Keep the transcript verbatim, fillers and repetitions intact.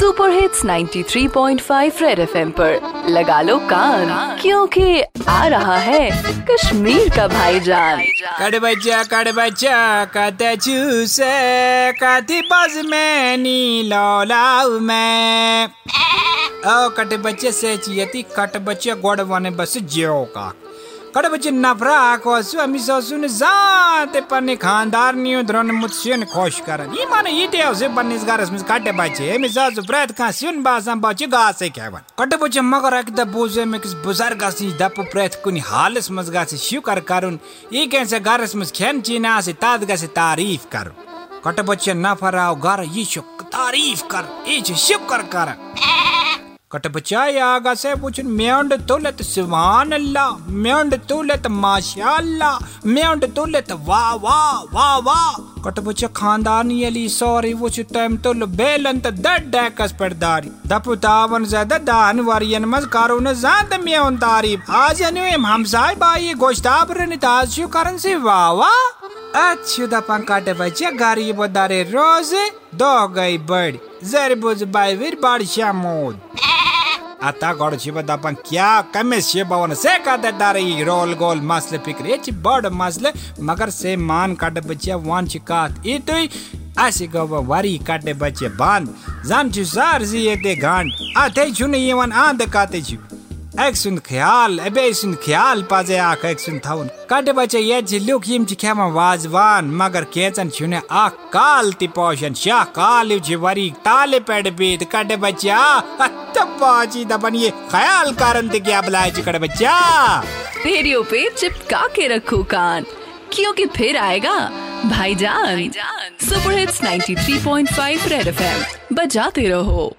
Super hits ninety three point five red F M पर लगा लो कान, क्योंकि आ रहा है कश्मीर का भाईजान। कड़ बच्चा कड़ बच्चा कते चूसे कति बज में नीलो लाऊ में ओ कट बच्चे से चियती कट बच्चे गोड़ वाने बस जियो का कड़ बच्चे नफरा कोसु अमी सोसु ने जाते पन्ने खानदार नियो द्रोन मुत्सियन खोश करन ई माने ई देव से बन्निस गारस में कट बच्चे एमी सोसु प्रत का सुन बासम बच्चे गासे केवन कट बच्चे मगर एक द बोजे में किस बुजुर्ग गासी दप प्रत कुनी हालस मज गासी शुक्र करुन ई कैसे गारस में खेन चीना से ताद गासे तारीफ कर कट बच्चे नफरा गार ई शुक्र तारीफ कर ई शुक्र कर कट बचाई आगा से पुछन म्यांड तुलत सुभान अल्लाह म्यांड तुलत माशाअल्लाह म्यांड तुलत वाह वाह वाह वाह कट बचा खानदानी अली सॉरी वुच टाइम तुल बेलंत दड डैकस परदारी दपु तावन ज्यादा दान वारियन मज कारो न जात म्यांड तारीफ आज अनुम हमसाई बाई गोश्ताब रनिताज शु करन से वाह वाह अच्छी दपा काटे बच्चे गरीब दारे रोज दो गई बड़ी जरबुज बाई वीर बादशाह मोद आता गड़ शिव दपन क्या कमे शिव बवन से कद डरी रोल गोल मसल फिक्र एच बड़ मसल मगर से मान कट बच्चे वन शिकात ई तुई आसी गव वारी कट बच्चे बांध जान छु सार जी एते गांड आते छुन येवन आंद काते छु एक सुन ख्याल अबे सुन ख्याल पाजे आख एक सुन थाउन कट बच्चे ये झिलुक यम छ खेमा वाजवान मगर केचन छुने आ काल ति पोशन शाह काल जी वारी ताले पेड़ बीत कट बच्चा पाजी दबन ये ख्याल कारण थे क्या बुलाए चिकड़ बच्चा रेडियो पे चिपका के रखो कान, क्योंकि फिर आएगा भाईजान। Super hits ninety three point five red F M बजाते रहो।